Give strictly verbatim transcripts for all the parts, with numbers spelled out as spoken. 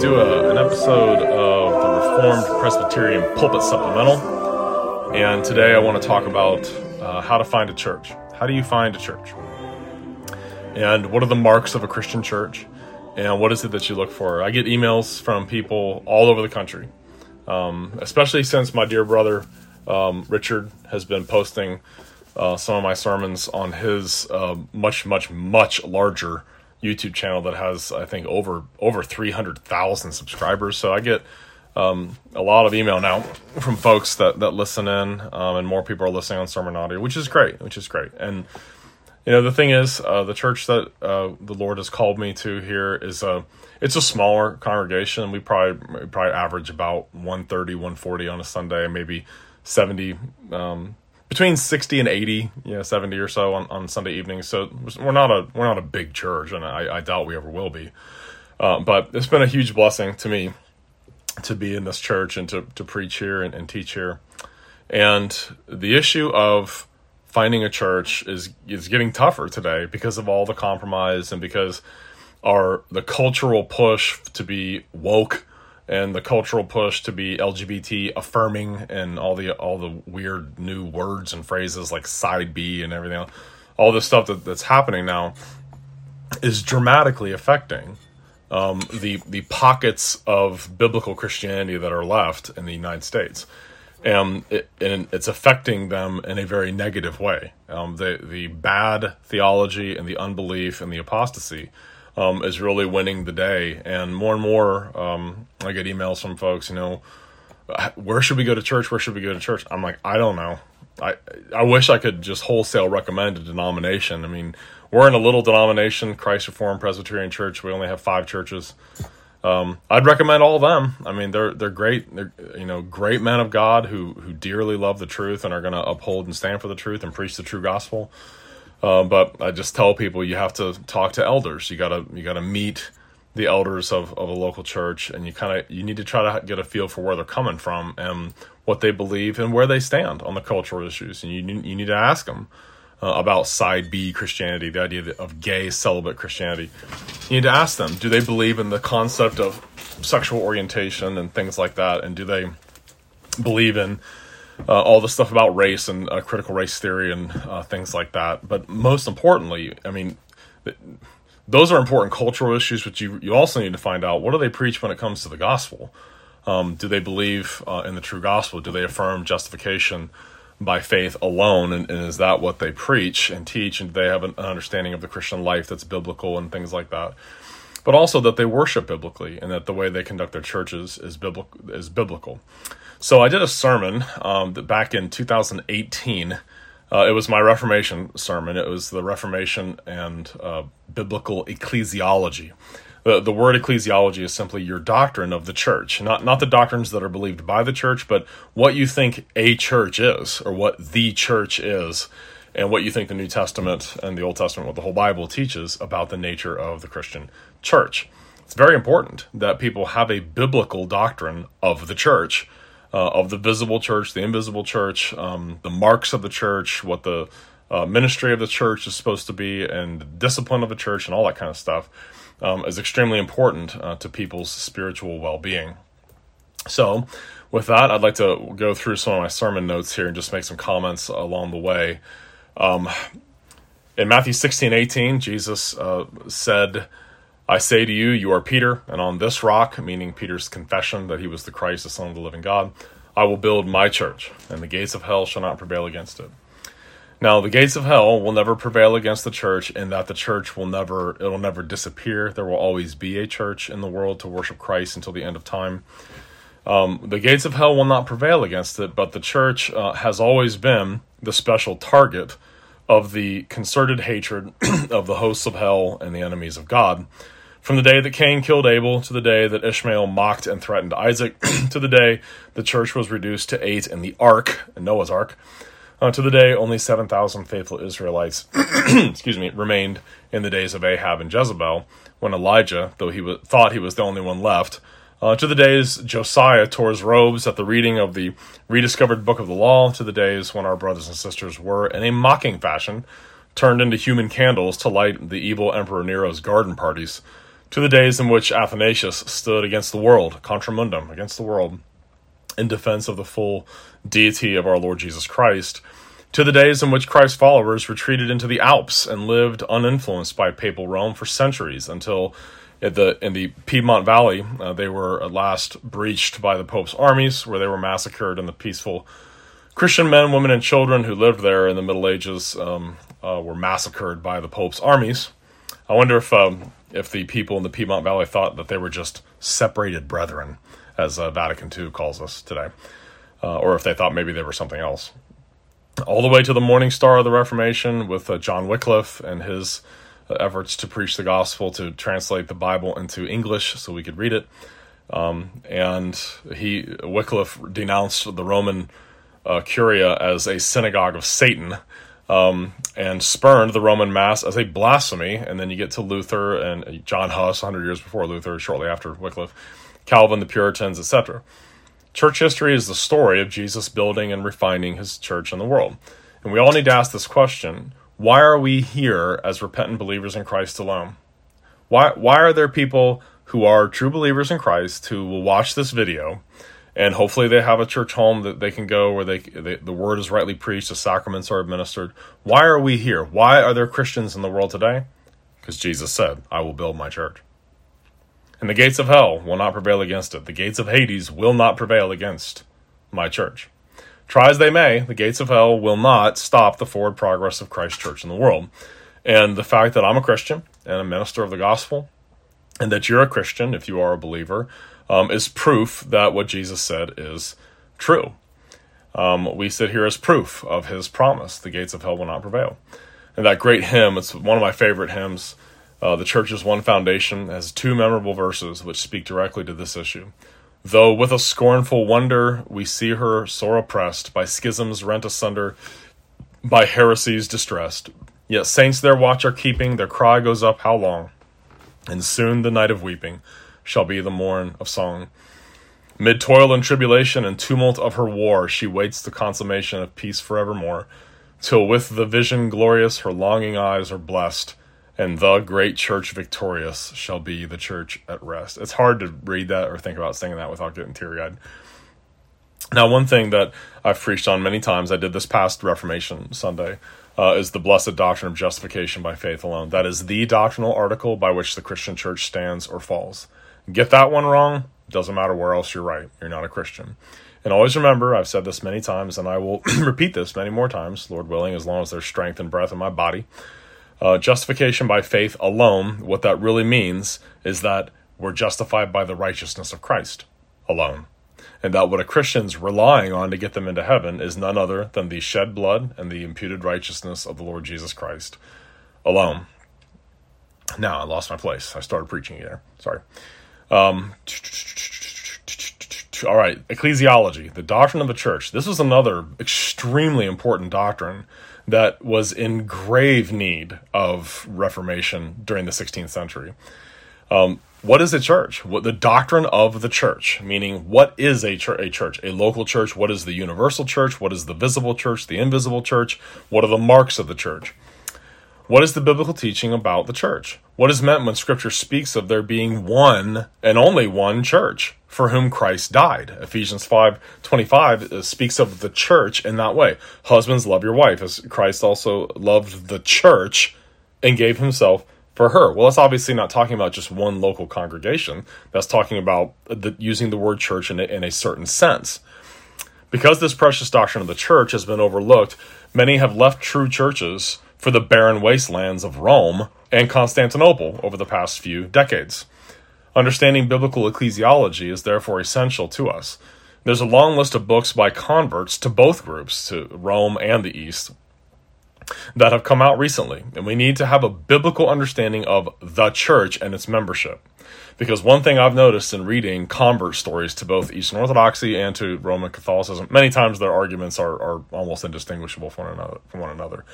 do a, an episode of the Reformed Presbyterian Pulpit Supplemental, and today I want to talk about uh, how to find a church. How do you find a church? And what are the marks of a Christian church? And what is it that you look for? I get emails from people all over the country, um, especially since my dear brother um, Richard has been posting uh, some of my sermons on his uh, much, much, much larger YouTube channel that has, I think, over over three hundred thousand subscribers. So I get um, a lot of email now from folks that, that listen in, um, and more people are listening on Sermon Audio, which is great, which is great. And you know, the thing is, uh, the church that uh, the Lord has called me to here is a, it's a smaller congregation. We probably we probably average about one thirty, one forty on a Sunday, maybe seventy, um, between sixty and eighty, you know, seventy or so on, on Sunday evenings. So we're not a we're not a big church, and I, I doubt we ever will be. Uh, but it's been a huge blessing to me to be in this church and to to preach here and, and teach here. And the issue of finding a church is is getting tougher today because of all the compromise and because our the cultural push to be woke and the cultural push to be L G B T affirming and all the all the weird new words and phrases like side B and everything else, all this stuff that, that's happening now is dramatically affecting um, the the pockets of biblical Christianity that are left in the United States. Um, it, and it's affecting them in a very negative way. Um, the the bad theology and the unbelief and the apostasy um, is really winning the day. And more and more, um, I get emails from folks, you know, where should we go to church? Where should we go to church? I'm like, I don't know. I I wish I could just wholesale recommend a denomination. I mean, we're in a little denomination, Christ Reformed Presbyterian Church. We only have five churches. Um, I'd recommend all of them. I mean, they're they're great. They're, you know, great men of God who who dearly love the truth and are going to uphold and stand for the truth and preach the true gospel. Uh, but I just tell people you have to talk to elders. You gotta you gotta meet the elders of, of a local church, and you kind of you need to try to get a feel for where they're coming from and what they believe and where they stand on the cultural issues. And you you need to ask them Uh, about side B Christianity, the idea of gay celibate Christianity. You need to ask them, do they believe in the concept of sexual orientation and things like that? And do they believe in uh, all the stuff about race and uh, critical race theory and uh, things like that? But most importantly, I mean, th- those are important cultural issues, but you, you also need to find out, what do they preach when it comes to the gospel? Um, do they believe uh, in the true gospel? Do they affirm justification by faith alone, and, and is that what they preach and teach, and do they have an understanding of the Christian life that's biblical and things like that, but also that they worship biblically and that the way they conduct their churches is biblical. Is biblical. So I did a sermon um, that back in two thousand eighteen. Uh, it was my Reformation sermon. It was the Reformation and uh, biblical ecclesiology. The, the word ecclesiology is simply your doctrine of the church, not not the doctrines that are believed by the church, but what you think a church is, or what the church is, and what you think the New Testament and the Old Testament, what the whole Bible teaches about the nature of the Christian church. It's very important that people have a biblical doctrine of the church, uh, of the visible church, the invisible church, um, the marks of the church, what the uh, ministry of the church is supposed to be, and the discipline of the church, and all that kind of stuff. Um, is extremely important uh, to people's spiritual well-being. So with that, I'd like to go through some of my sermon notes here and just make some comments along the way. Um, in Matthew sixteen eighteen, Jesus uh, said, I say to you, you are Peter, and on this rock, meaning Peter's confession that he was the Christ, the Son of the living God, I will build my church, and the gates of hell shall not prevail against it. Now, the gates of hell will never prevail against the church, in that the church will never, it'll never disappear. There will always be a church in the world to worship Christ until the end of time. Um, the gates of hell will not prevail against it, but the church uh, has always been the special target of the concerted hatred of the hosts of hell and the enemies of God. From the day that Cain killed Abel, to the day that Ishmael mocked and threatened Isaac, to the day the church was reduced to eight in the ark, Noah's ark, Uh, to the day, only seven thousand faithful Israelites excuse me, remained in the days of Ahab and Jezebel, when Elijah, though he was, thought he was the only one left, uh, to the days Josiah tore his robes at the reading of the rediscovered book of the law, to the days when our brothers and sisters were, in a mocking fashion, turned into human candles to light the evil Emperor Nero's garden parties, to the days in which Athanasius stood against the world, contra mundum, against the world, in defense of the full deity of our Lord Jesus Christ, to the days in which Christ's followers retreated into the Alps and lived uninfluenced by papal Rome for centuries, until at the, in the Piedmont Valley, uh, they were at last breached by the Pope's armies, where they were massacred, and the peaceful Christian men, women, and children who lived there in the Middle Ages um, uh, were massacred by the Pope's armies. I wonder if um, if the people in the Piedmont Valley thought that they were just separated brethren, as uh, Vatican Two calls us today, uh, or if they thought maybe they were something else. All the way to the morning star of the Reformation with uh, John Wycliffe and his uh, efforts to preach the gospel, to translate the Bible into English so we could read it. Um, and he Wycliffe denounced the Roman uh, Curia as a synagogue of Satan, um, and spurned the Roman Mass as a blasphemy. And then you get to Luther and John Huss, one hundred years before Luther, shortly after Wycliffe, Calvin, the Puritans, et cetera. Church history is the story of Jesus building and refining his church in the world. And we all need to ask this question: why are we here as repentant believers in Christ alone? Why why are there people who are true believers in Christ who will watch this video, and hopefully they have a church home that they can go where they, they the word is rightly preached, the sacraments are administered? Why are we here? Why are there Christians in the world today? Because Jesus said, "I will build my church, and the gates of hell will not prevail against it. The gates of Hades will not prevail against my church." Try as they may, the gates of hell will not stop the forward progress of Christ's church in the world. And the fact that I'm a Christian and a minister of the gospel, and that you're a Christian, if you are a believer, um, is proof that what Jesus said is true. Um, we sit here as proof of his promise: the gates of hell will not prevail. And that great hymn, it's one of my favorite hymns, Uh, "The Church is One Foundation," has two memorable verses which speak directly to this issue. "Though with a scornful wonder we see her sore oppressed, by schisms rent asunder, by heresies distressed, yet saints their watch are keeping, their cry goes up, how long? And soon the night of weeping shall be the morn of song. Mid toil and tribulation and tumult of her war, she waits the consummation of peace forevermore, till with the vision glorious her longing eyes are blessed, and the great church victorious shall be the church at rest." It's hard to read that or think about singing that without getting teary-eyed. Now, one thing that I've preached on many times, I did this past Reformation Sunday, uh, is the blessed doctrine of justification by faith alone. That is the doctrinal article by which the Christian church stands or falls. Get that one wrong, doesn't matter where else you're right. You're not a Christian. And always remember, I've said this many times, and I will repeat this many more times, Lord willing, as long as there's strength and breath in my body. Uh, justification by faith alone, what that really means is that we're justified by the righteousness of Christ alone. And that what a Christian's relying on to get them into heaven is none other than the shed blood and the imputed righteousness of the Lord Jesus Christ alone. Now, I lost my place. I started preaching there. Sorry. Um, all right, ecclesiology, the doctrine of the church. This is another extremely important doctrine that was in grave need of reformation during the sixteenth century. Um, what is a church? What the doctrine of the church, meaning what is a, chur- a church, a local church? What is the universal church? What is the visible church, the invisible church? What are the marks of the church? What is the biblical teaching about the church? What is meant when Scripture speaks of there being one and only one church for whom Christ died? Ephesians five twenty-five speaks of the church in that way. Husbands, love your wife, as Christ also loved the church and gave himself for her. Well, that's obviously not talking about just one local congregation. That's talking about the, using the word church in a, in a certain sense. Because this precious doctrine of the church has been overlooked, many have left true churches for the barren wastelands of Rome and Constantinople over the past few decades. Understanding biblical ecclesiology is therefore essential to us. There's a long list of books by converts to both groups, to Rome and the East, that have come out recently, and we need to have a biblical understanding of the church and its membership. Because one thing I've noticed in reading convert stories to both Eastern Orthodoxy and to Roman Catholicism, many times their arguments are, are almost indistinguishable from one another. From one another.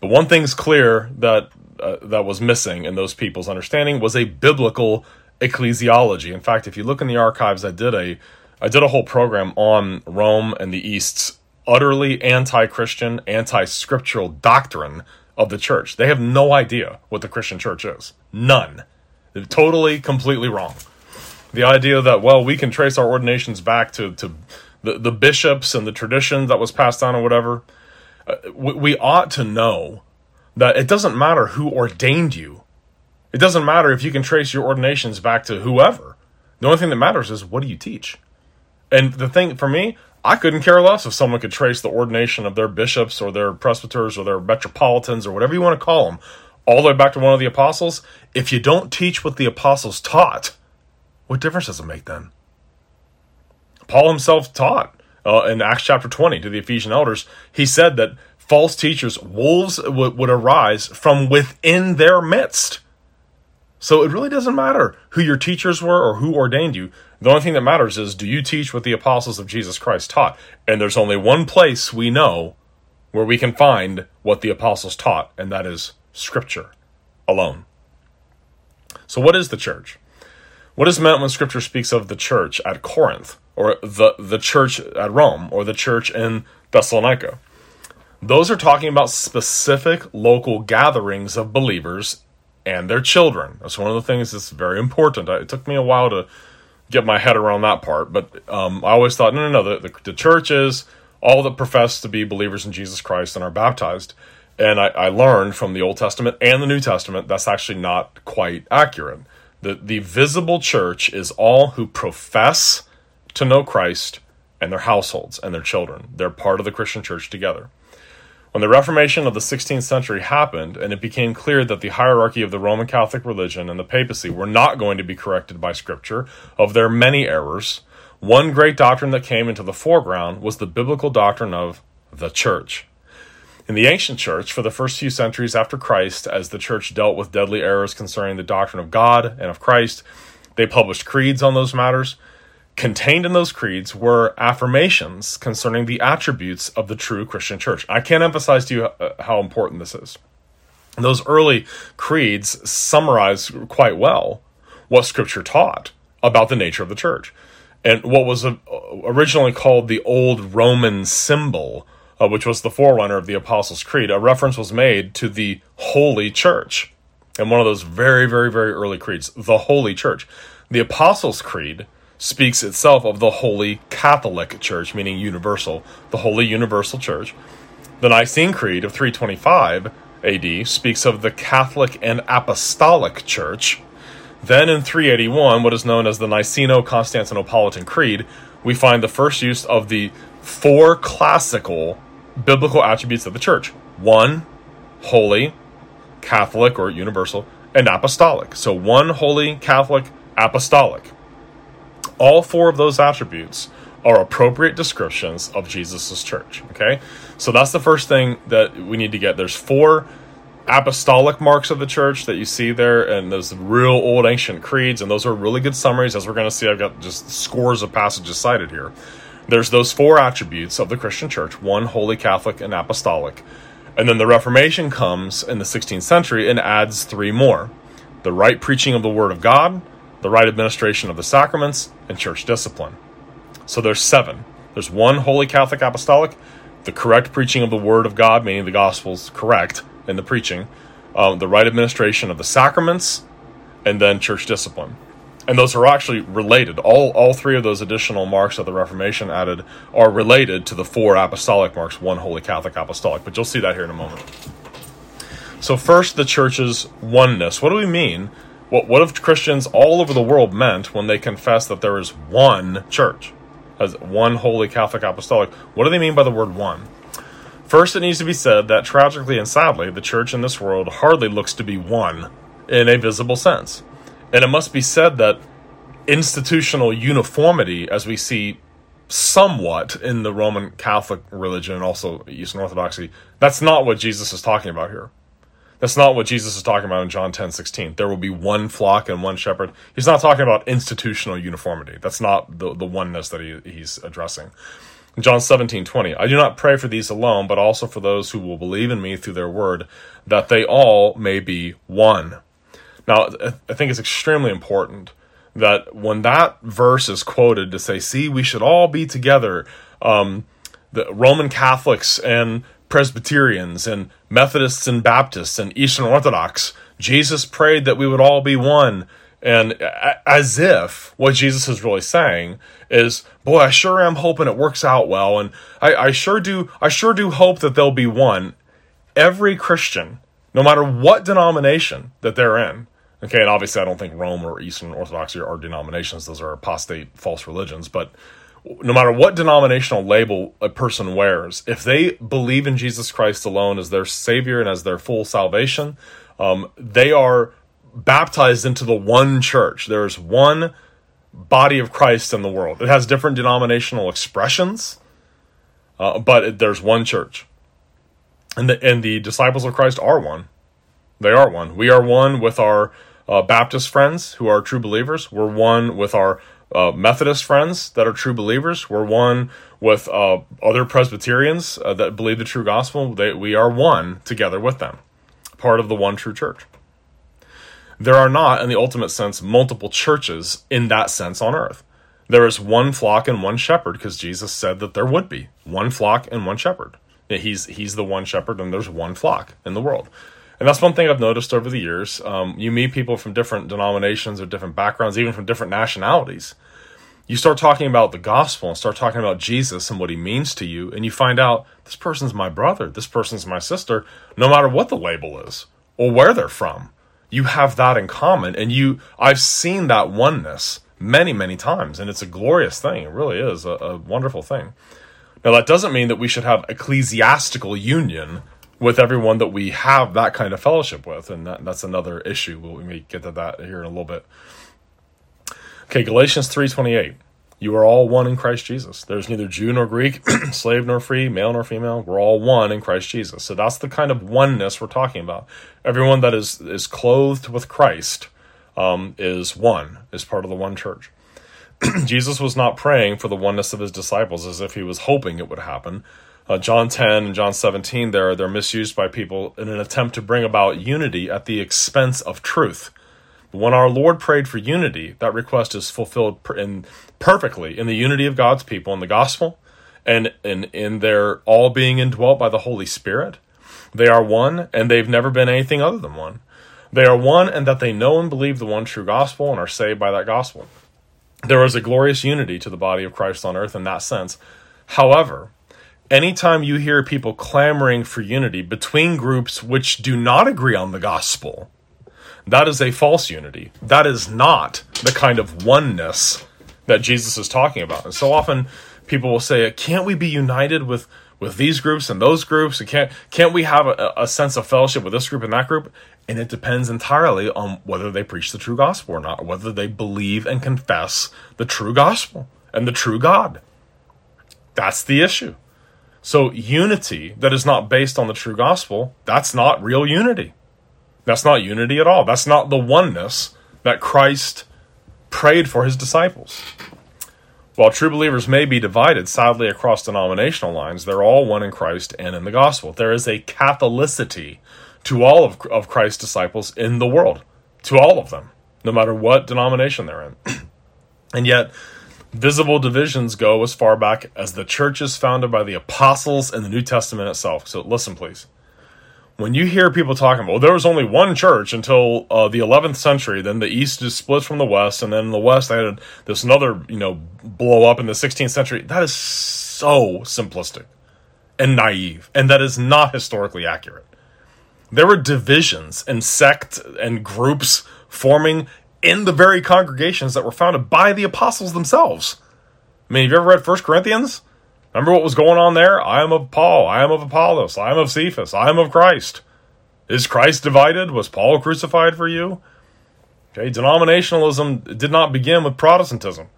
But one thing's clear that uh, that was missing in those people's understanding was a biblical ecclesiology. In fact, if you look in the archives, I did a I did a whole program on Rome and the East's utterly anti-Christian, anti-scriptural doctrine of the church. They have no idea what the Christian church is. None. They're totally, completely wrong. The idea that, well, we can trace our ordinations back to, to the, the bishops and the tradition that was passed down or whatever. Uh, we, we ought to know that it doesn't matter who ordained you. It doesn't matter if you can trace your ordinations back to whoever. The only thing that matters is, what do you teach? And the thing for me, I couldn't care less if someone could trace the ordination of their bishops or their presbyters or their metropolitans or whatever you want to call them all the way back to one of the apostles. If you don't teach what the apostles taught, what difference does it make then? Paul himself taught uh, in Acts chapter twenty to the Ephesian elders. He said that false teachers, wolves, w- would arise from within their midst. So it really doesn't matter who your teachers were or who ordained you. The only thing that matters is, do you teach what the apostles of Jesus Christ taught? And there's only one place we know where we can find what the apostles taught, and that is Scripture alone. So what is the church? What is meant when Scripture speaks of the church at Corinth, or the, the church at Rome, or the church in Thessalonica? Those are talking about specific local gatherings of believers and their children. That's one of the things that's very important. It took me a while to get my head around that part, but um, I always thought, no, no, no, the, the, the church is all that profess to be believers in Jesus Christ and are baptized. And I, I learned from the Old Testament and the New Testament that's actually not quite accurate. The, the visible church is all who profess to know Christ and their households and their children. They're part of the Christian church together. When the Reformation of the sixteenth century happened, and it became clear that the hierarchy of the Roman Catholic religion and the papacy were not going to be corrected by Scripture of their many errors, one great doctrine that came into the foreground was the biblical doctrine of the church. In the ancient church, for the first few centuries after Christ, as the church dealt with deadly errors concerning the doctrine of God and of Christ, they published creeds on those matters. Contained in those creeds were affirmations concerning the attributes of the true Christian church. I can't emphasize to you how important this is. Those early creeds summarize quite well what Scripture taught about the nature of the church. And what was originally called the Old Roman symbol, Uh, which was the forerunner of the Apostles' Creed, a reference was made to the Holy Church. And one of those very, very, very early creeds, the Holy Church. The Apostles' Creed speaks itself of the Holy Catholic Church, meaning universal, the Holy Universal Church. The Nicene Creed of three twenty-five A D speaks of the Catholic and Apostolic Church. Then in three eighty-one, what is known as the Niceno-Constantinopolitan Creed, we find the first use of the four classical biblical attributes of the church. One, holy, Catholic or universal, and apostolic. So one, holy, Catholic, apostolic. All four of those attributes are appropriate descriptions of Jesus's church. Okay, so that's the first thing that we need to get. There's four apostolic marks of the church that you see there, and those real old ancient creeds, and those are really good summaries. As we're going to see, I've got just scores of passages cited here. There's those four attributes of the Christian church: one, holy, Catholic, and apostolic. And then the Reformation comes in the sixteenth century and adds three more: the right preaching of the Word of God, the right administration of the sacraments, and church discipline. So there's seven. There's one, holy, Catholic, apostolic, the correct preaching of the Word of God, meaning the gospel's correct in the preaching, um, the right administration of the sacraments, and then church discipline. And those are actually related. All all three of those additional marks that the Reformation added are related to the four apostolic marks, one, holy, Catholic, apostolic. But you'll see that here in a moment. So first, the church's oneness. What do we mean? What, what have Christians all over the world meant when they confess that there is one church, as one, holy, Catholic, apostolic? What do they mean by the word one? First, it needs to be said that tragically and sadly, the church in this world hardly looks to be one in a visible sense. And it must be said that institutional uniformity, as we see somewhat in the Roman Catholic religion and also Eastern Orthodoxy, that's not what Jesus is talking about here. That's not what Jesus is talking about in John ten sixteen. There will be one flock and one shepherd. He's not talking about institutional uniformity. That's not the, the oneness that he, he's addressing. John seventeen twenty, I do not pray for these alone, but also for those who will believe in me through their word, that they all may be one. Now, I think it's extremely important that when that verse is quoted to say, see, we should all be together, um, the Roman Catholics and Presbyterians and Methodists and Baptists and Eastern Orthodox, Jesus prayed that we would all be one. And as if what Jesus is really saying is, boy, I sure am hoping it works out well, and I, I sure do I sure do hope that there'll be one. Every Christian, no matter what denomination that they're in, okay, and obviously I don't think Rome or Eastern Orthodoxy are denominations, those are apostate false religions, but no matter what denominational label a person wears, if they believe in Jesus Christ alone as their Savior and as their full salvation, um, they are baptized into the one church. There is one body of Christ in the world. It has different denominational expressions, uh, but it, there's one church. And the, and the disciples of Christ are one. They are one. We are one with our uh, Baptist friends who are true believers. We're one with our Uh, Methodist friends that are true believers. We're one with uh, other Presbyterians uh, that believe the true gospel. They, we are one together with them, part of the one true church. There are not, in the ultimate sense, multiple churches in that sense on earth. There is one flock and one shepherd, because Jesus said that there would be one flock and one shepherd. He's, he's the one shepherd, and there's one flock in the world. And that's one thing I've noticed over the years. Um, you meet people from different denominations or different backgrounds, even from different nationalities. You start talking about the gospel and start talking about Jesus and what he means to you, and you find out, this person's my brother, this person's my sister, no matter what the label is or where they're from. You have that in common, and you I've seen that oneness many, many times, and it's a glorious thing. It really is a, a wonderful thing. Now, that doesn't mean that we should have ecclesiastical union with everyone that we have that kind of fellowship with. And that, that's another issue. We may get to that here in a little bit. Okay, Galatians three twenty-eight. You are all one in Christ Jesus. There's neither Jew nor Greek, slave nor free, male nor female. We're all one in Christ Jesus. So that's the kind of oneness we're talking about. Everyone that is, is clothed with Christ um, is one, is part of the one church. Jesus was not praying for the oneness of his disciples as if he was hoping it would happen. Uh, John ten and John seventeen, there, they're misused by people in an attempt to bring about unity at the expense of truth. When our Lord prayed for unity, that request is fulfilled per- in, perfectly in the unity of God's people in the gospel and in, in their all being indwelt by the Holy Spirit. They are one, and they've never been anything other than one. They are one, and that they know and believe the one true gospel and are saved by that gospel. There is a glorious unity to the body of Christ on earth in that sense. However, anytime you hear people clamoring for unity between groups which do not agree on the gospel, that is a false unity. That is not the kind of oneness that Jesus is talking about. And so often people will say, can't we be united with, with these groups and those groups? And can't, can't we have a, a sense of fellowship with this group and that group? And it depends entirely on whether they preach the true gospel or not, or whether they believe and confess the true gospel and the true God. That's the issue. So unity that is not based on the true gospel, that's not real unity. That's not unity at all. That's not the oneness that Christ prayed for his disciples. While true believers may be divided, sadly, across denominational lines, they're all one in Christ and in the gospel. There is a Catholicity to all of, of Christ's disciples in the world, to all of them, no matter what denomination they're in. And yet, visible divisions go as far back as the churches founded by the apostles and the New Testament itself. So listen, please. When you hear people talking about, well, there was only one church until uh, the eleventh century, then the East is split from the West, and then in the West they had this another, you know, blow up in the sixteenth century. That is so simplistic and naive, and that is not historically accurate. There were divisions and sects and groups forming in the very congregations that were founded by the apostles themselves. I mean, have you ever read First Corinthians? Remember what was going on there? I am of Paul, I am of Apollos, I am of Cephas, I am of Christ. Is Christ divided? Was Paul crucified for you? Okay, denominationalism did not begin with Protestantism.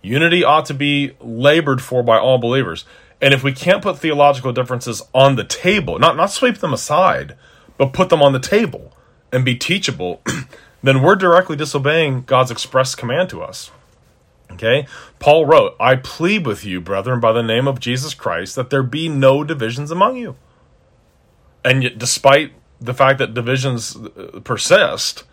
Unity ought to be labored for by all believers. And if we can't put theological differences on the table, not, not sweep them aside, but put them on the table and be teachable, then we're directly disobeying God's express command to us. Okay? Paul wrote, I plead with you, brethren, by the name of Jesus Christ, that there be no divisions among you. And yet, despite the fact that divisions persist,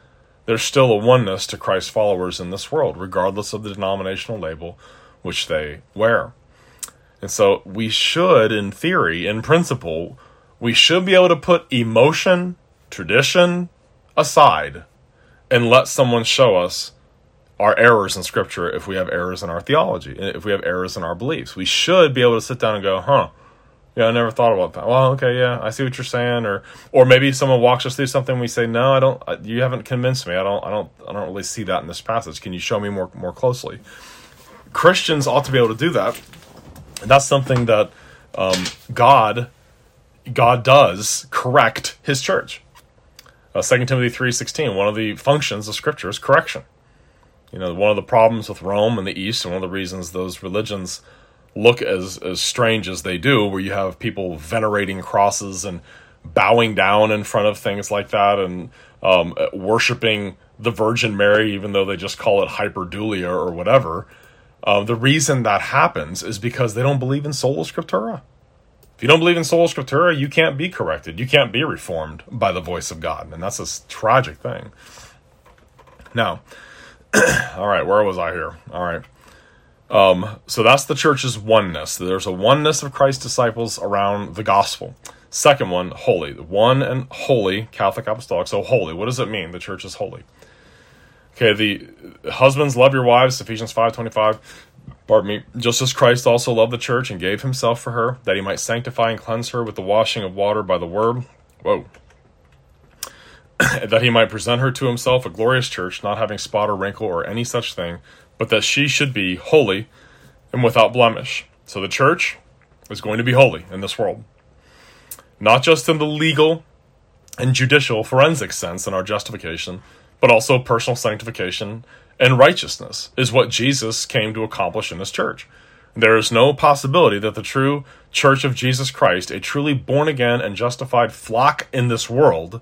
there's still a oneness to Christ's followers in this world, regardless of the denominational label which they wear. And so we should, in theory, in principle, we should be able to put emotion, tradition aside, and let someone show us our errors in Scripture if we have errors in our theology, if we have errors in our beliefs. We should be able to sit down and go, huh, you know, I never thought about that. Well, okay, yeah, I see what you're saying. Or or maybe someone walks us through something and we say, no, I don't, you haven't convinced me. I don't I don't, I don't really see that in this passage. Can you show me more, more closely? Christians ought to be able to do that. And that's something that um, God God does correct his church. Uh, Second Timothy three sixteen, one of the functions of Scripture is correction. You know, one of the problems with Rome and the East, and one of the reasons those religions look as, as strange as they do, where you have people venerating crosses and bowing down in front of things like that, and um, worshiping the Virgin Mary, even though they just call it hyperdulia or whatever. Uh, the reason that happens is because they don't believe in sola scriptura. If you don't believe in sola scriptura, you can't be corrected. You can't be reformed by the voice of God. And that's a tragic thing. Now, all right, where was I here? All right. Um, so that's the church's oneness. There's a oneness of Christ's disciples around the gospel. Second one, holy. One and holy, Catholic Apostolic. So holy, what does it mean? The church is holy. Okay, the husbands, love your wives, Ephesians five twenty-five, pardon me, just as Christ also loved the church and gave himself for her, that he might sanctify and cleanse her with the washing of water by the word, whoa, that he might present her to himself a glorious church, not having spot or wrinkle or any such thing, but that she should be holy and without blemish. So the church is going to be holy in this world, not just in the legal and judicial forensic sense in our justification, but also personal sanctification and righteousness is what Jesus came to accomplish in his church. There is no possibility that the true church of Jesus Christ, a truly born-again and justified flock in this world,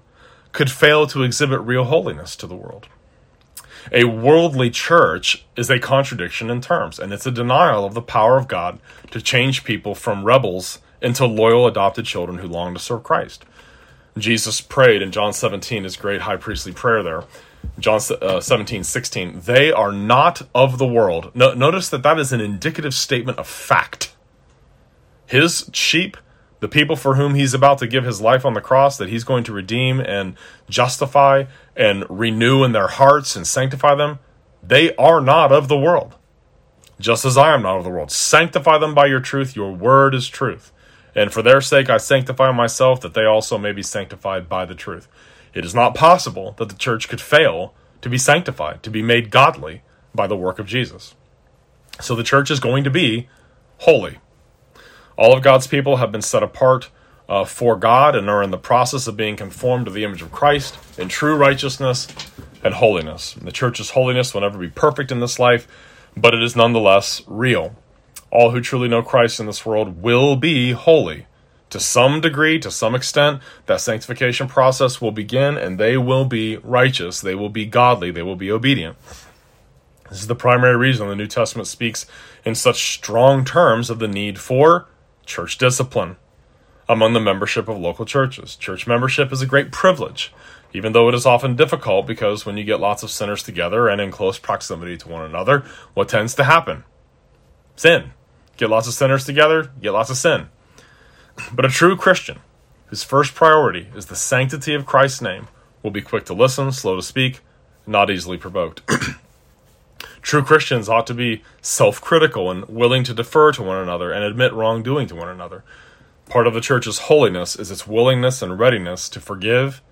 could fail to exhibit real holiness to the world. A worldly church is a contradiction in terms, and it's a denial of the power of God to change people from rebels into loyal adopted children who long to serve Christ. Jesus prayed in John seventeen, his great high priestly prayer there, John seventeen sixteen, they are not of the world. No, notice that that is an indicative statement of fact. His sheep, the people for whom he's about to give his life on the cross, that he's going to redeem and justify and renew in their hearts and sanctify them, they are not of the world, just as I am not of the world. Sanctify them by your truth. Your word is truth. And for their sake I sanctify myself, that they also may be sanctified by the truth. It is not possible that the church could fail to be sanctified, to be made godly by the work of Jesus. So the church is going to be holy. All of God's people have been set apart uh, for God and are in the process of being conformed to the image of Christ in true righteousness and holiness. And the church's holiness will never be perfect in this life, but it is nonetheless real. All who truly know Christ in this world will be holy. To some degree, to some extent, that sanctification process will begin, and they will be righteous. They will be godly. They will be obedient. This is the primary reason the New Testament speaks in such strong terms of the need for church discipline among the membership of local churches. Church membership is a great privilege, even though it is often difficult, because when you get lots of sinners together and in close proximity to one another, what tends to happen? Sin. Get lots of sinners together, get lots of sin. But a true Christian, whose first priority is the sanctity of Christ's name, will be quick to listen, slow to speak, not easily provoked. True Christians ought to be self-critical and willing to defer to one another and admit wrongdoing to one another. Part of the church's holiness is its willingness and readiness to forgive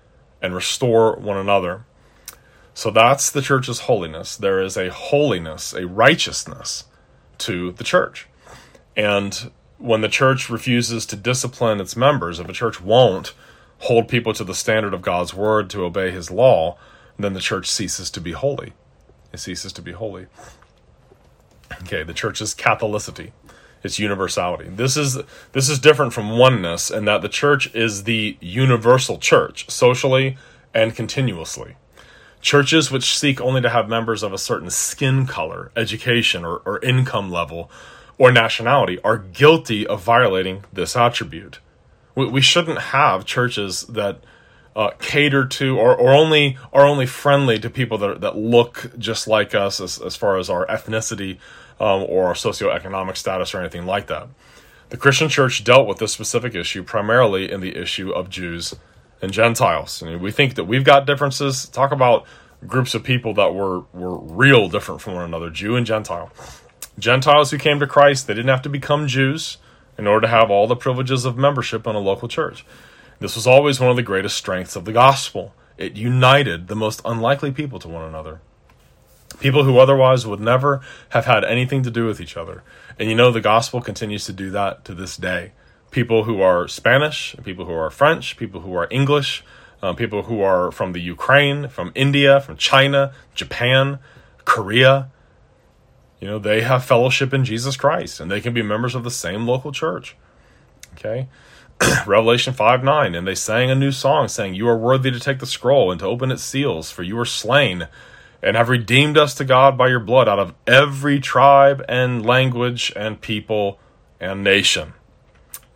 and restore one another. So that's the church's holiness. There is a holiness, a righteousness to the church. And when the church refuses to discipline its members, if a church won't hold people to the standard of God's word to obey his law, then the church ceases to be holy. It ceases to be holy. Okay, the church's Catholicity, its universality. This is this is different from oneness in that the church is the universal church, socially and continuously. Churches which seek only to have members of a certain skin color, education, or, or income level, or nationality are guilty of violating this attribute. We, we shouldn't have churches that uh, cater to or, or only are only friendly to people that, that look just like us as, as far as our ethnicity um, or our socioeconomic status or anything like that. The Christian church dealt with this specific issue primarily in the issue of Jews and Gentiles. I mean, we think that we've got differences. Talk about groups of people that were, were real different from one another, Jew and Gentile. Gentiles who came to Christ, they didn't have to become Jews in order to have all the privileges of membership in a local church. This was always one of the greatest strengths of the gospel. It united the most unlikely people to one another. People who otherwise would never have had anything to do with each other. And you know, the gospel continues to do that to this day. People who are Spanish, people who are French, people who are English, um, people who are from the Ukraine, from India, from China, Japan, Korea. You know, they have fellowship in Jesus Christ, and they can be members of the same local church. Okay? Revelation five nine, and they sang a new song, saying, "You are worthy to take the scroll and to open its seals, for you were slain, and have redeemed us to God by your blood out of every tribe and language and people and nation."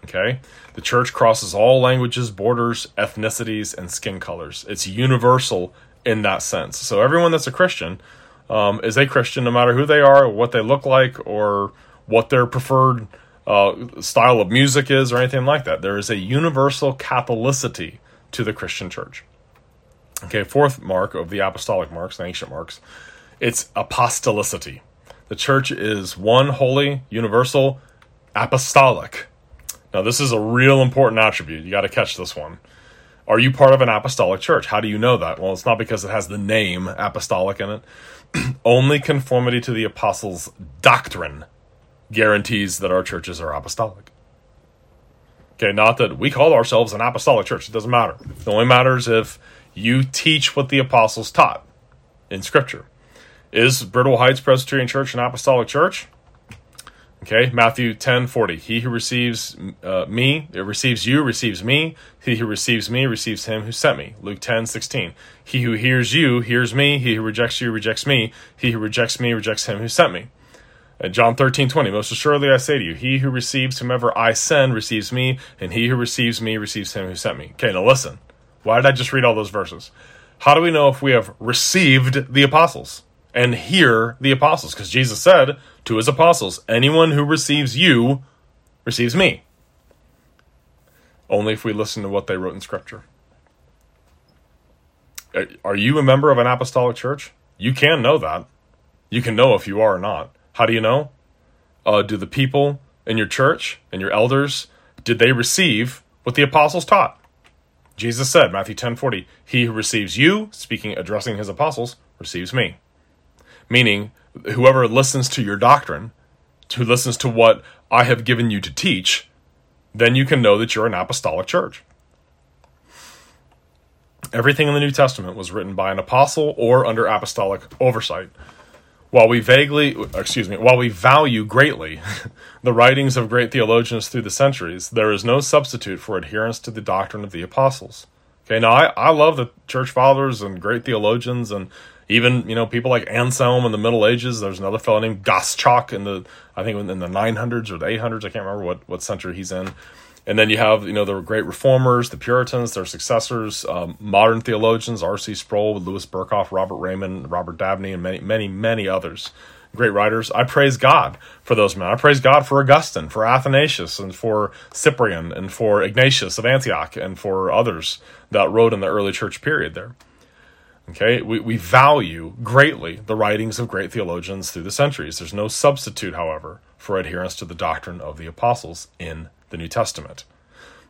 Okay? The church crosses all languages, borders, ethnicities, and skin colors. It's universal in that sense. So everyone that's a Christian um, is a Christian, no matter who they are, or what they look like, or what their preferred uh, style of music is, or anything like that. There is a universal Catholicity to the Christian church. Okay, fourth mark of the apostolic marks, the ancient marks, it's apostolicity. The church is one, holy, universal, apostolic. Now, this is a real important attribute. You got to catch this one. Are you part of an apostolic church? How do you know that? Well, it's not because it has the name apostolic in it. Only conformity to the apostles' doctrine guarantees that our churches are apostolic. Okay, not that we call ourselves an apostolic church. It doesn't matter. It only matters if you teach what the apostles taught in Scripture. Is Bridwell Heights Presbyterian Church an apostolic church? Okay, Matthew ten forty. He who receives uh, me, it receives you, receives me. He who receives me, receives him who sent me. Luke ten sixteen. He who hears you, hears me. He who rejects you, rejects me. He who rejects me, rejects him who sent me. And John thirteen twenty. Most assuredly I say to you, he who receives whomever I send, receives me. And he who receives me, receives him who sent me. Okay, now listen. Why did I just read all those verses? How do we know if we have received the apostles and hear the apostles? Because Jesus said to his apostles, anyone who receives you receives me. Only if we listen to what they wrote in Scripture. Are you a member of an apostolic church? You can know that. You can know if you are or not. How do you know? Uh, do the people in your church and your elders, did they receive what the apostles taught? Jesus said, Matthew ten forty, he who receives you, speaking, addressing his apostles, receives me. Meaning, whoever listens to your doctrine, who listens to what I have given you to teach, then you can know that you're an apostolic church. Everything in the New Testament was written by an apostle or under apostolic oversight. While we vaguely, excuse me, while we value greatly the writings of great theologians through the centuries, there is no substitute for adherence to the doctrine of the apostles. Okay, now I, I love the church fathers and great theologians, and even, you know, people like Anselm in the Middle Ages. There's another fellow named Goschalk in the, I think in the nine hundreds or the eight hundreds. I can't remember what, what century he's in. And then you have, you know, the great reformers, the Puritans, their successors, um, modern theologians, R C Sproul, Louis Berkhof, Robert Raymond, Robert Dabney, and many, many, many others. Great writers. I praise God for those men. I praise God for Augustine, for Athanasius, and for Cyprian, and for Ignatius of Antioch, and for others that wrote in the early church period there. Okay, we, we value greatly the writings of great theologians through the centuries. There's no substitute, however, for adherence to the doctrine of the apostles in the New Testament.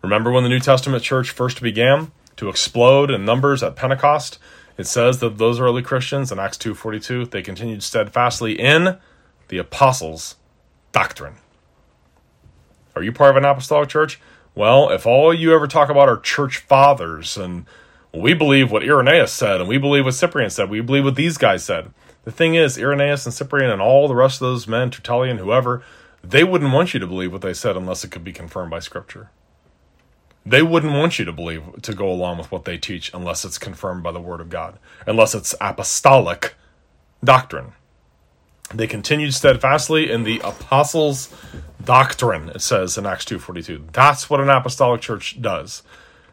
Remember when the New Testament church first began to explode in numbers at Pentecost? It says that those early Christians in Acts two forty-two, they continued steadfastly in the apostles' doctrine. Are you part of an apostolic church? Well, if all you ever talk about are church fathers, and we believe what Irenaeus said, and we believe what Cyprian said, we believe what these guys said. The thing is, Irenaeus and Cyprian and all the rest of those men, Tertullian, whoever, they wouldn't want you to believe what they said unless it could be confirmed by Scripture. They wouldn't want you to believe, to go along with what they teach unless it's confirmed by the Word of God, unless it's apostolic doctrine. They continued steadfastly in the apostles' doctrine, it says in Acts two forty-two. That's what an apostolic church does.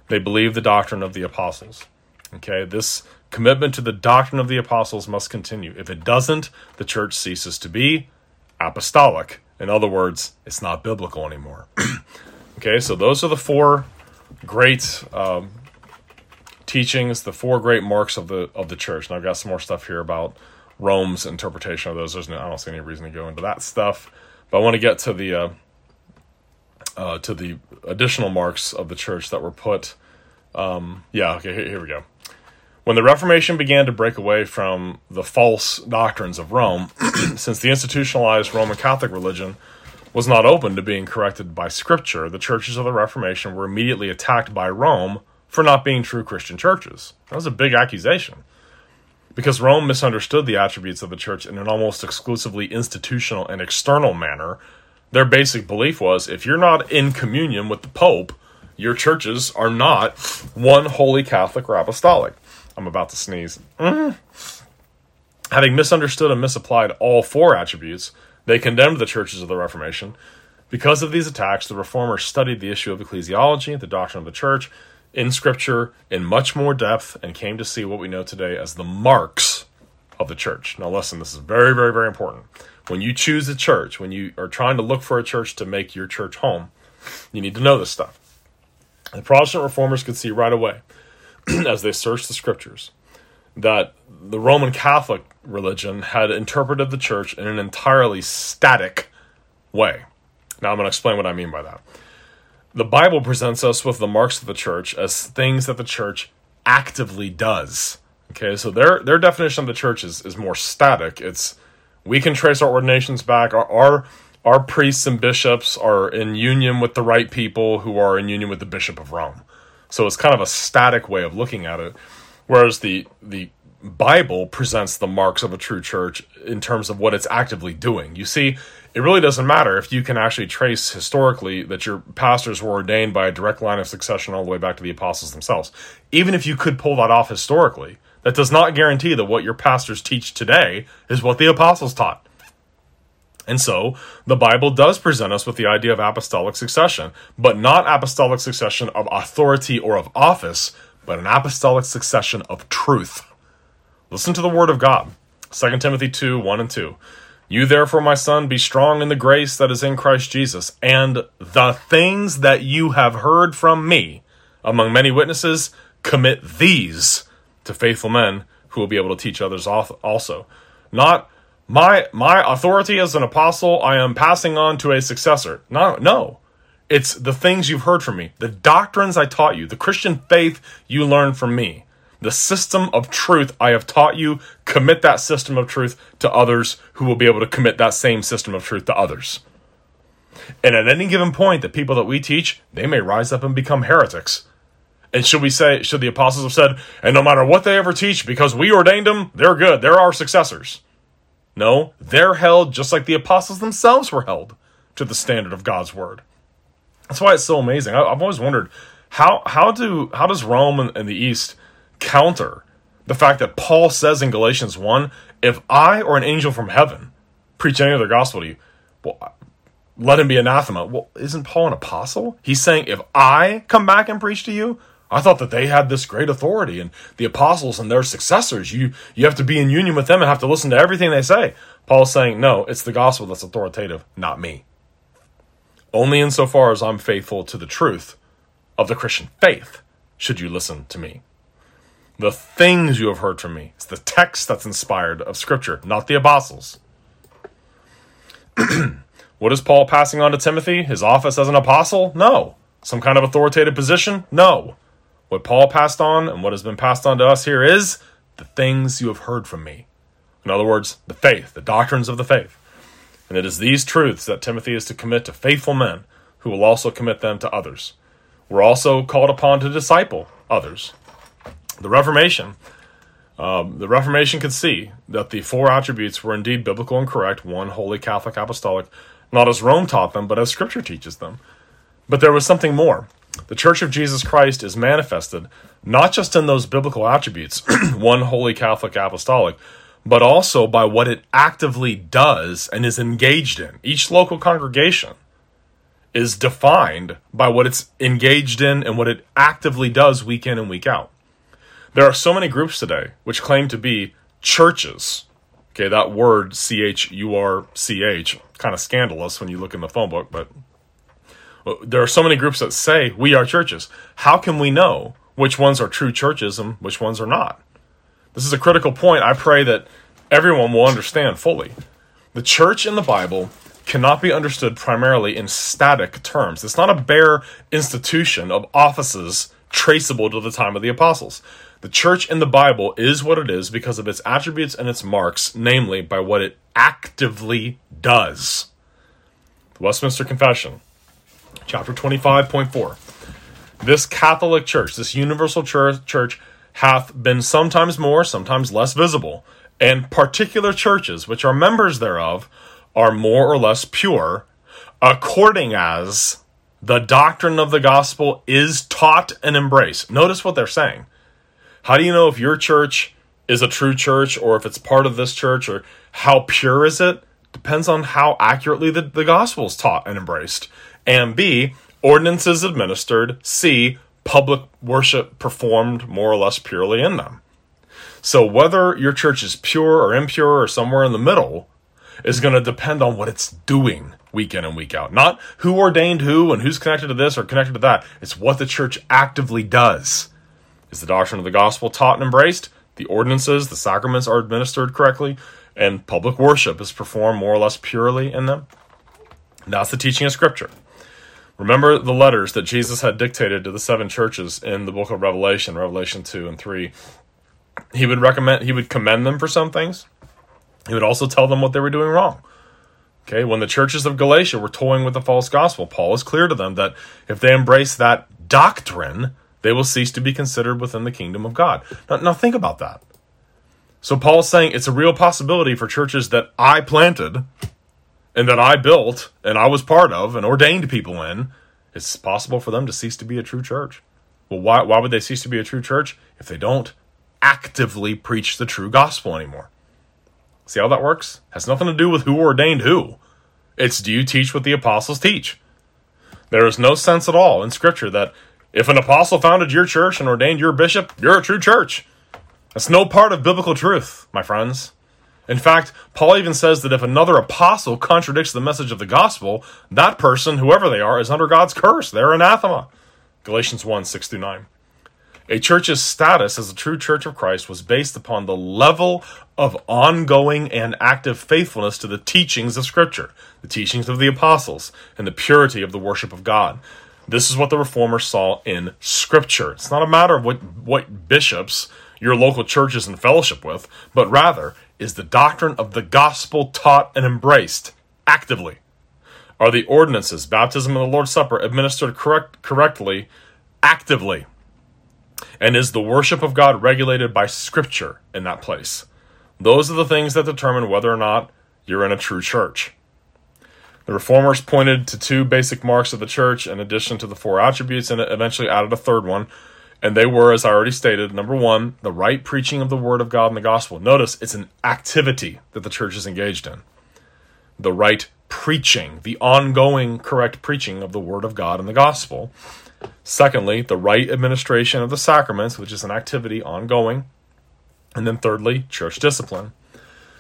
They believe the doctrine of the apostles. Okay, this commitment to the doctrine of the apostles must continue. If it doesn't, the church ceases to be apostolic. In other words, it's not biblical anymore. Okay, so those are the four great um, teachings, the four great marks of the of the church. And I've got some more stuff here about Rome's interpretation of those. There's no, I don't see any reason to go into that stuff, but I want to get to the uh, uh, to the additional marks of the church that were put. Um, yeah, okay, here, here we go. When the Reformation began to break away from the false doctrines of Rome, since the institutionalized Roman Catholic religion was not open to being corrected by Scripture, the churches of the Reformation were immediately attacked by Rome for not being true Christian churches. That was a big accusation, because Rome misunderstood the attributes of the church in an almost exclusively institutional and external manner. Their basic belief was, if you're not in communion with the Pope, your churches are not one holy Catholic or apostolic. I'm about to sneeze. Mm. Having misunderstood and misapplied all four attributes, they condemned the churches of the Reformation. Because of these attacks, the Reformers studied the issue of ecclesiology, the doctrine of the church, in Scripture in much more depth, and came to see what we know today as the marks of the church. Now listen, this is very, very, very important. When you choose a church, when you are trying to look for a church to make your church home, you need to know this stuff. The Protestant Reformers could see right away, as they searched the Scriptures, that the Roman Catholic religion had interpreted the church in an entirely static way. Now I'm going to explain what I mean by that. The Bible presents us with the marks of the church as things that the church actively does. Okay, so their their definition of the church is, is more static. It's, we can trace our ordinations back. Our, our our priests and bishops are in union with the right people who are in union with the Bishop of Rome. So it's kind of a static way of looking at it, whereas the the Bible presents the marks of a true church in terms of what it's actively doing. You see, it really doesn't matter if you can actually trace historically that your pastors were ordained by a direct line of succession all the way back to the apostles themselves. Even if you could pull that off historically, that does not guarantee that what your pastors teach today is what the apostles taught. And so, the Bible does present us with the idea of apostolic succession, but not apostolic succession of authority or of office, but an apostolic succession of truth. Listen to the word of God, Second Timothy two, one and two. You therefore, my son, be strong in the grace that is in Christ Jesus, and the things that you have heard from me, among many witnesses, commit these to faithful men who will be able to teach others also. Not My my authority as an apostle, I am passing on to a successor. No, no. It's the things you've heard from me, the doctrines I taught you, the Christian faith you learned from me, the system of truth I have taught you. Commit that system of truth to others who will be able to commit that same system of truth to others. And at any given point, the people that we teach, they may rise up and become heretics. And should we say, should the apostles have said, and no matter what they ever teach, because we ordained them, they're good, they're our successors? No, they're held just like the apostles themselves were held to the standard of God's word. That's why it's so amazing. I, I've always wondered, how how do how does Rome and, and the East counter the fact that Paul says in Galatians one, if I or an angel from heaven preach any other gospel to you, well, let him be anathema. Well, isn't Paul an apostle? He's saying, if I come back and preach to you, I thought that they had this great authority, and the apostles and their successors, you you have to be in union with them and have to listen to everything they say. Paul's saying, no, it's the gospel that's authoritative, not me. Only insofar as I'm faithful to the truth of the Christian faith should you listen to me. The things you have heard from me, it's the text that's inspired of Scripture, not the apostles. What is Paul passing on to Timothy? His office as an apostle? No. Some kind of authoritative position? No. What Paul passed on and what has been passed on to us here is the things you have heard from me. In other words, the faith, the doctrines of the faith. And it is these truths that Timothy is to commit to faithful men who will also commit them to others. We're also called upon to disciple others. The Reformation, um, the Reformation could see that the four attributes were indeed biblical and correct, one holy, Catholic, apostolic, not as Rome taught them, but as Scripture teaches them. But there was something more. The Church of Jesus Christ is manifested not just in those biblical attributes, one holy, Catholic, apostolic, but also by what it actively does and is engaged in. Each local congregation is defined by what it's engaged in and what it actively does week in and week out. There are so many groups today which claim to be churches. Okay, that word, C H U R C H, kind of scandalous when you look in the phone book, but there are so many groups that say we are churches. How can we know which ones are true churchism, which ones are not. This is a critical point I pray that everyone will understand fully. The church in the Bible cannot be understood primarily in static terms. It's not a bare institution of offices traceable to the time of the apostles. The church in the Bible is what it is because of its attributes and its marks, namely by what it actively does. The Westminster Confession, chapter twenty-five point four. This Catholic church, this universal church, church hath been sometimes more, sometimes less visible, and particular churches, which are members thereof, are more or less pure, according as the doctrine of the gospel is taught and embraced. Notice what they're saying. How do you know if your church is a true church or if it's part of this church or how pure is it? Depends on how accurately the, the gospel is taught and embraced. And B, ordinances administered. C, public worship performed more or less purely in them. So whether your church is pure or impure or somewhere in the middle is going to depend on what it's doing week in and week out. Not who ordained who and who's connected to this or connected to that. It's what the church actively does. Is the doctrine of the gospel taught and embraced? The ordinances, the sacraments are administered correctly, and public worship is performed more or less purely in them. And that's the teaching of Scripture. Remember the letters that Jesus had dictated to the seven churches in the book of Revelation, Revelation two and three. He would recommend, he would commend them for some things. He would also tell them what they were doing wrong. Okay, when the churches of Galatia were toying with the false gospel, Paul is clear to them that if they embrace that doctrine, they will cease to be considered within the kingdom of God. Now, now think about that. So Paul is saying it's a real possibility for churches that I planted and that I built and I was part of and ordained people in, it's possible for them to cease to be a true church. Well, why, why would they cease to be a true church if they don't actively preach the true gospel anymore? See how that works? Has nothing to do with who ordained who. It's do you teach what the apostles teach? There is no sense at all in Scripture that if an apostle founded your church and ordained your bishop, you're a true church. That's no part of biblical truth, my friends. In fact, Paul even says that if another apostle contradicts the message of the gospel, that person, whoever they are, is under God's curse. They're anathema. Galatians one, six through nine. A church's status as a true church of Christ was based upon the level of ongoing and active faithfulness to the teachings of Scripture, the teachings of the apostles, and the purity of the worship of God. This is what the Reformers saw in Scripture. It's not a matter of what, what bishops your local church is in fellowship with, but rather, is the doctrine of the gospel taught and embraced actively? Are the ordinances, baptism and the Lord's Supper, administered correct, correctly, actively? And is the worship of God regulated by Scripture in that place? Those are the things that determine whether or not you're in a true church. The Reformers pointed to two basic marks of the church in addition to the four attributes, and eventually added a third one, and they were, as I already stated, number one, the right preaching of the Word of God and the Gospel. Notice, it's an activity that the church is engaged in. The right preaching, the ongoing correct preaching of the Word of God and the Gospel. Secondly, the right administration of the sacraments, which is an activity ongoing. And then thirdly, church discipline.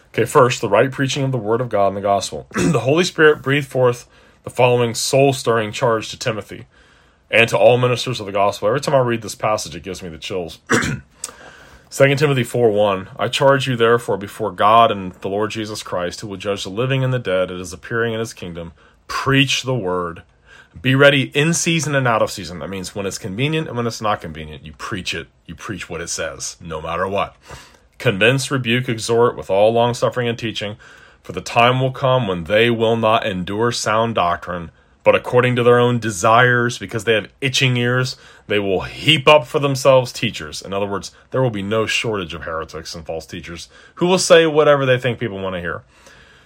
Okay, first, the right preaching of the Word of God and the Gospel. The Holy Spirit breathed forth the following soul-stirring charge to Timothy and to all ministers of the Gospel. Every time I read this passage, it gives me the chills. Second Timothy four one, I charge you therefore before God and the Lord Jesus Christ, who will judge the living and the dead at his appearing in his kingdom, preach the word. Be ready in season and out of season. That means when it's convenient and when it's not convenient, you preach it. You preach what it says, no matter what. Convince, rebuke, exhort with all long-suffering and teaching, for the time will come when they will not endure sound doctrine, but according to their own desires, because they have itching ears, they will heap up for themselves teachers. In other words, there will be no shortage of heretics and false teachers who will say whatever they think people want to hear.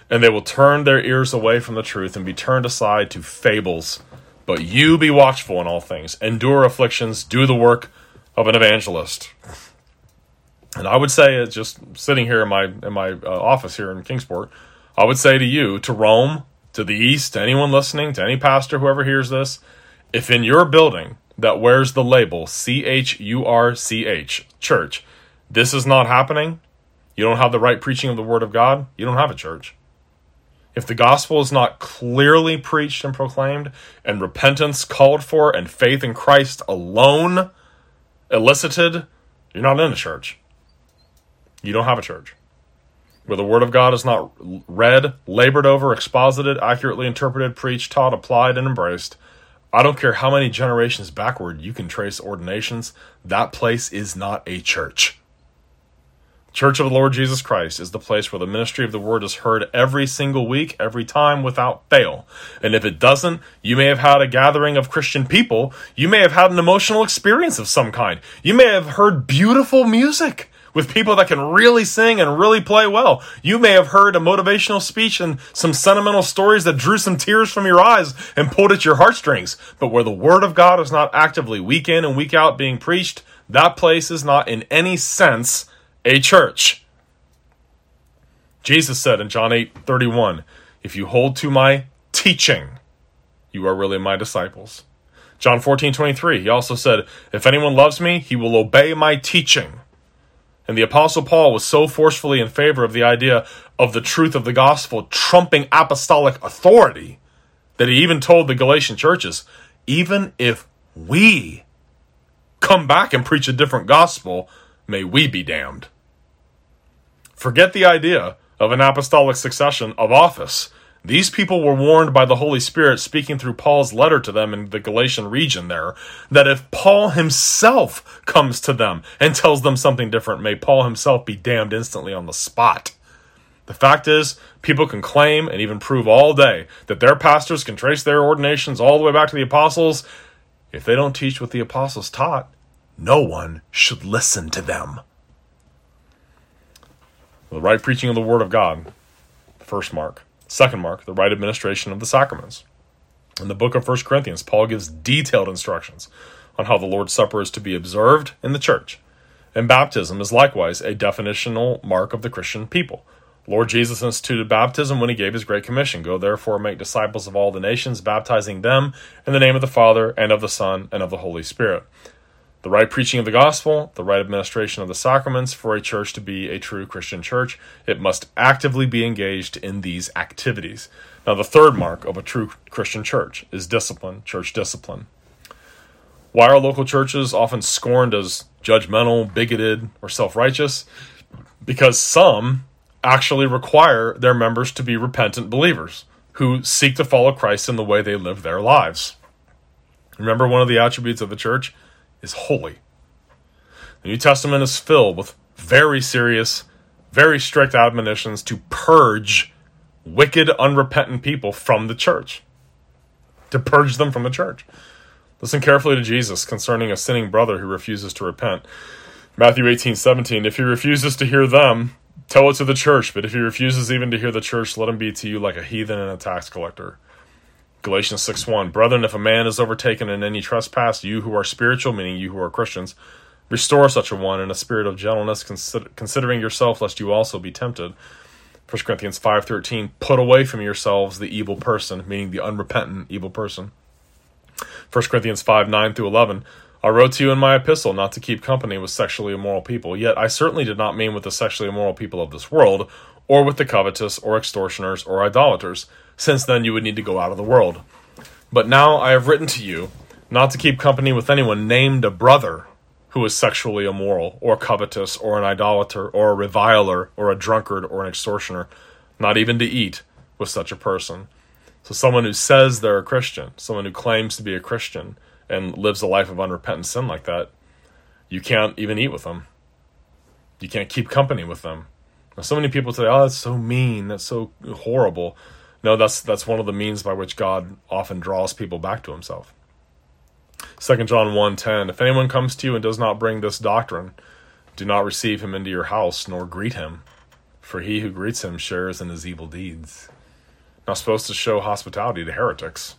And they will turn their ears away from the truth and be turned aside to fables. But you be watchful in all things, endure afflictions, do the work of an evangelist. And I would say, it's just sitting here in my in my uh, office here in Kingsport, I would say to you, to Rome, to the East, to anyone listening, to any pastor, whoever hears this, if in your building that wears the label C H U R C H, church, this is not happening, you don't have the right preaching of the Word of God, you don't have a church. If the gospel is not clearly preached and proclaimed, and repentance called for, and faith in Christ alone elicited, you're not in a church. You don't have a church. Where the Word of God is not read, labored over, exposited, accurately interpreted, preached, taught, applied, and embraced, I don't care how many generations backward you can trace ordinations, that place is not a church. Church of the Lord Jesus Christ is the place where the ministry of the Word is heard every single week, every time, without fail. And if it doesn't, you may have had a gathering of Christian people. You may have had an emotional experience of some kind. You may have heard beautiful music with people that can really sing and really play well. You may have heard a motivational speech and some sentimental stories that drew some tears from your eyes and pulled at your heartstrings. But where the Word of God is not actively week in and week out being preached, that place is not in any sense a church. Jesus said in John eight thirty-one, if you hold to my teaching, you are really my disciples. John fourteen twenty-three, he also said, if anyone loves me, he will obey my teaching. And the Apostle Paul was so forcefully in favor of the idea of the truth of the gospel trumping apostolic authority that he even told the Galatian churches, even if we come back and preach a different gospel, may we be damned. Forget the idea of an apostolic succession of office. These people were warned by the Holy Spirit speaking through Paul's letter to them in the Galatian region there, that if Paul himself comes to them and tells them something different, may Paul himself be damned instantly on the spot. The fact is, people can claim and even prove all day that their pastors can trace their ordinations all the way back to the apostles. If they don't teach what the apostles taught, no one should listen to them. The right preaching of the Word of God, first mark. Second mark, the right administration of the sacraments. In the book of First Corinthians, Paul gives detailed instructions on how the Lord's Supper is to be observed in the church. And baptism is likewise a definitional mark of the Christian people. Lord Jesus instituted baptism when he gave his great commission. Go therefore make disciples of all the nations, baptizing them in the name of the Father and of the Son and of the Holy Spirit. The right preaching of the gospel, the right administration of the sacraments. For a church to be a true Christian church, it must actively be engaged in these activities. Now, the third mark of a true Christian church is discipline, church discipline. Why are local churches often scorned as judgmental, bigoted, or self-righteous? Because some actually require their members to be repentant believers who seek to follow Christ in the way they live their lives. Remember, one of the attributes of the church is holy. The New Testament is filled with very serious, very strict admonitions to purge wicked, unrepentant people from the church. To purge them from the church. Listen carefully to Jesus concerning a sinning brother who refuses to repent. Matthew eighteen seventeen, if he refuses to hear them, tell it to the church, but if he refuses even to hear the church, let him be to you like a heathen and a tax collector. Galatians six one, brethren, if a man is overtaken in any trespass, you who are spiritual, meaning you who are Christians, restore such a one in a spirit of gentleness, consider, considering yourself, lest you also be tempted. First Corinthians five thirteen, put away from yourselves the evil person, meaning the unrepentant evil person. First Corinthians five nine through eleven, I wrote to you in my epistle not to keep company with sexually immoral people, yet I certainly did not mean with the sexually immoral people of this world, or with the covetous, or extortioners, or idolaters. Since then you would need to go out of the world. But now I have written to you not to keep company with anyone named a brother who is sexually immoral, or covetous, or an idolater, or a reviler, or a drunkard, or an extortioner, not even to eat with such a person. So someone who says they're a Christian, someone who claims to be a Christian, and lives a life of unrepentant sin like that, you can't even eat with them. You can't keep company with them. Now, so many people say, oh, that's so mean, that's so horrible. No, that's that's one of the means by which God often draws people back to himself. Second John one ten, if anyone comes to you and does not bring this doctrine, do not receive him into your house, nor greet him, for he who greets him shares in his evil deeds. Not supposed to show hospitality to heretics.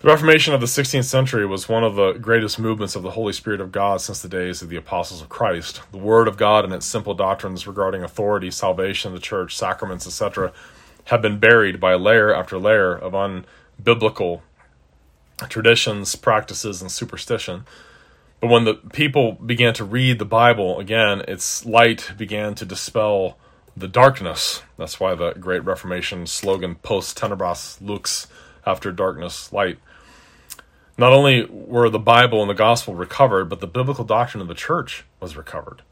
The Reformation of the sixteenth century was one of the greatest movements of the Holy Spirit of God since the days of the Apostles of Christ. The Word of God and its simple doctrines regarding authority, salvation, the church, sacraments, et cetera have been buried by layer after layer of unbiblical traditions, practices, and superstition. But when the people began to read the Bible again, its light began to dispel the darkness. That's why the Great Reformation slogan, Post Tenebras Lux, after darkness, light. Not only were the Bible and the gospel recovered, but the biblical doctrine of the church was recovered.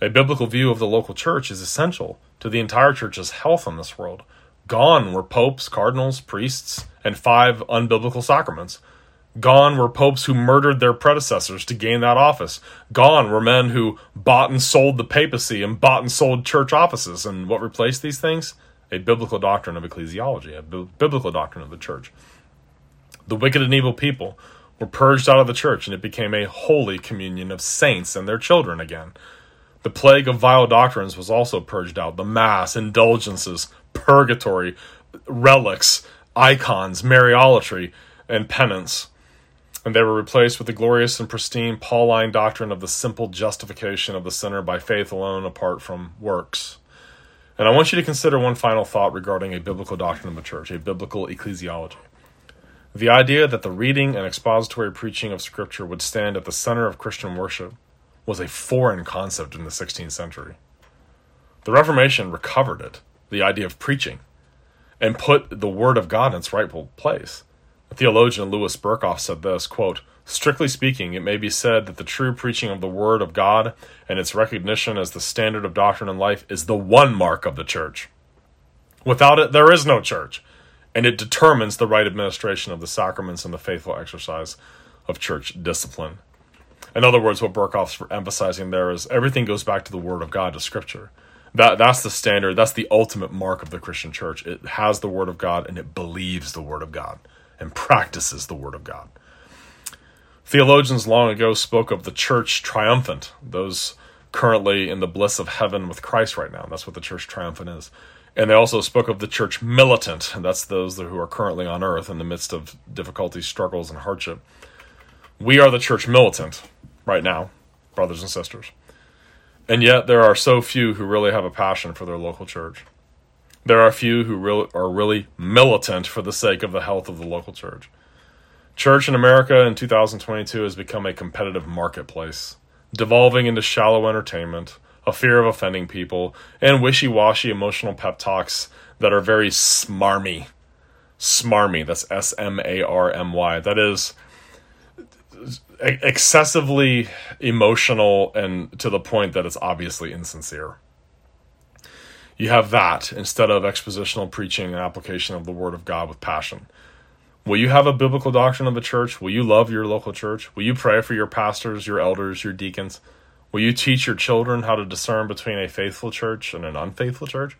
A biblical view of the local church is essential to the entire church's health in this world. Gone were popes, cardinals, priests, and five unbiblical sacraments. Gone were popes who murdered their predecessors to gain that office. Gone were men who bought and sold the papacy and bought and sold church offices. And what replaced these things? A biblical doctrine of ecclesiology, a b- biblical doctrine of the church. The wicked and evil people were purged out of the church, and it became a holy communion of saints and their children again. The plague of vile doctrines was also purged out. The mass, indulgences, purgatory, relics, icons, Mariolatry, and penance. And they were replaced with the glorious and pristine Pauline doctrine of the simple justification of the sinner by faith alone, apart from works. And I want you to consider one final thought regarding a biblical doctrine of the church, a biblical ecclesiology. The idea that the reading and expository preaching of Scripture would stand at the center of Christian worship was a foreign concept in the sixteenth century. The Reformation recovered it, the idea of preaching, and put the Word of God in its rightful place. The theologian Louis Berkhof said this, quote, "Strictly speaking, it may be said that the true preaching of the Word of God and its recognition as the standard of doctrine and life is the one mark of the church. Without it, there is no church, and it determines the right administration of the sacraments and the faithful exercise of church discipline." In other words, what Berkhof's emphasizing there is everything goes back to the Word of God, to Scripture. That, that's the standard, that's the ultimate mark of the Christian church. It has the Word of God, and it believes the Word of God and practices the Word of God. Theologians long ago spoke of the church triumphant, those currently in the bliss of heaven with Christ right now. That's what the church triumphant is. And they also spoke of the church militant, and that's those who are currently on earth in the midst of difficulties, struggles, and hardship. We are the church militant right now, brothers and sisters. And yet there are so few who really have a passion for their local church. There are few who really are really militant for the sake of the health of the local church. Church in America in two thousand twenty-two has become a competitive marketplace, devolving into shallow entertainment, a fear of offending people, and wishy-washy emotional pep talks that are very smarmy. Smarmy, that's S M A R M Y. That is excessively emotional and to the point that it's obviously insincere. You have that instead of expositional preaching and application of the Word of God with passion. Will you have a biblical doctrine of the church? Will you love your local church? Will you pray for your pastors, your elders, your deacons? Will you teach your children how to discern between a faithful church and an unfaithful church?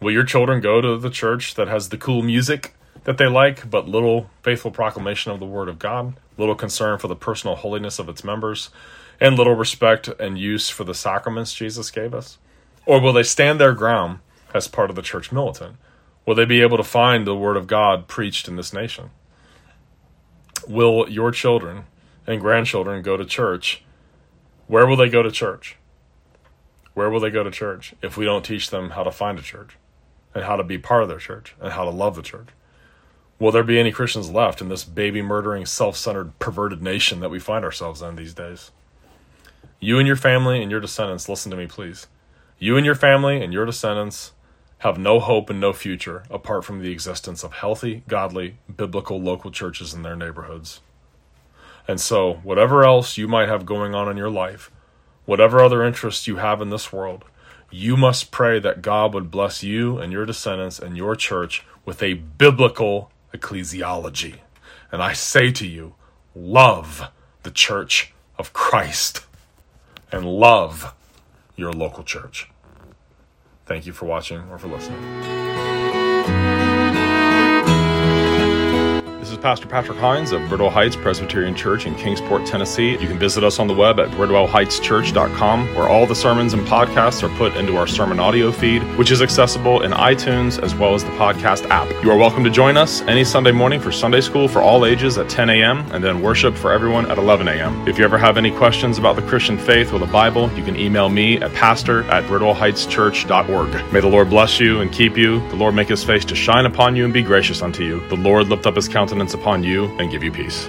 Will your children go to the church that has the cool music that they like, but little faithful proclamation of the Word of God, little concern for the personal holiness of its members, and little respect and use for the sacraments Jesus gave us? Or will they stand their ground as part of the church militant? Will they be able to find the Word of God preached in this nation? Will your children and grandchildren go to church? Where will they go to church? Where will they go to church if we don't teach them how to find a church and how to be part of their church and how to love the church? Will there be any Christians left in this baby-murdering, self-centered, perverted nation that we find ourselves in these days? You and your family and your descendants, listen to me, please. You and your family and your descendants have no hope and no future apart from the existence of healthy, godly, biblical local churches in their neighborhoods. And so, whatever else you might have going on in your life, whatever other interests you have in this world, you must pray that God would bless you and your descendants and your church with a biblical ecclesiology. And I say to you, love the Church of Christ and love your local church. Thank you for watching or for listening. This is Pastor Patrick Hines of Bridwell Heights Presbyterian Church in Kingsport, Tennessee. You can visit us on the web at bridwell heights church dot com, where all the sermons and podcasts are put into our Sermon Audio feed, which is accessible in iTunes as well as the podcast app. You are welcome to join us any Sunday morning for Sunday school for all ages at ten a.m. and then worship for everyone at eleven a.m. If you ever have any questions about the Christian faith or the Bible, you can email me at pastor at bridwell heights church dot org. May the Lord bless you and keep you. The Lord make his face to shine upon you and be gracious unto you. The Lord lift up his countenance upon you and give you peace.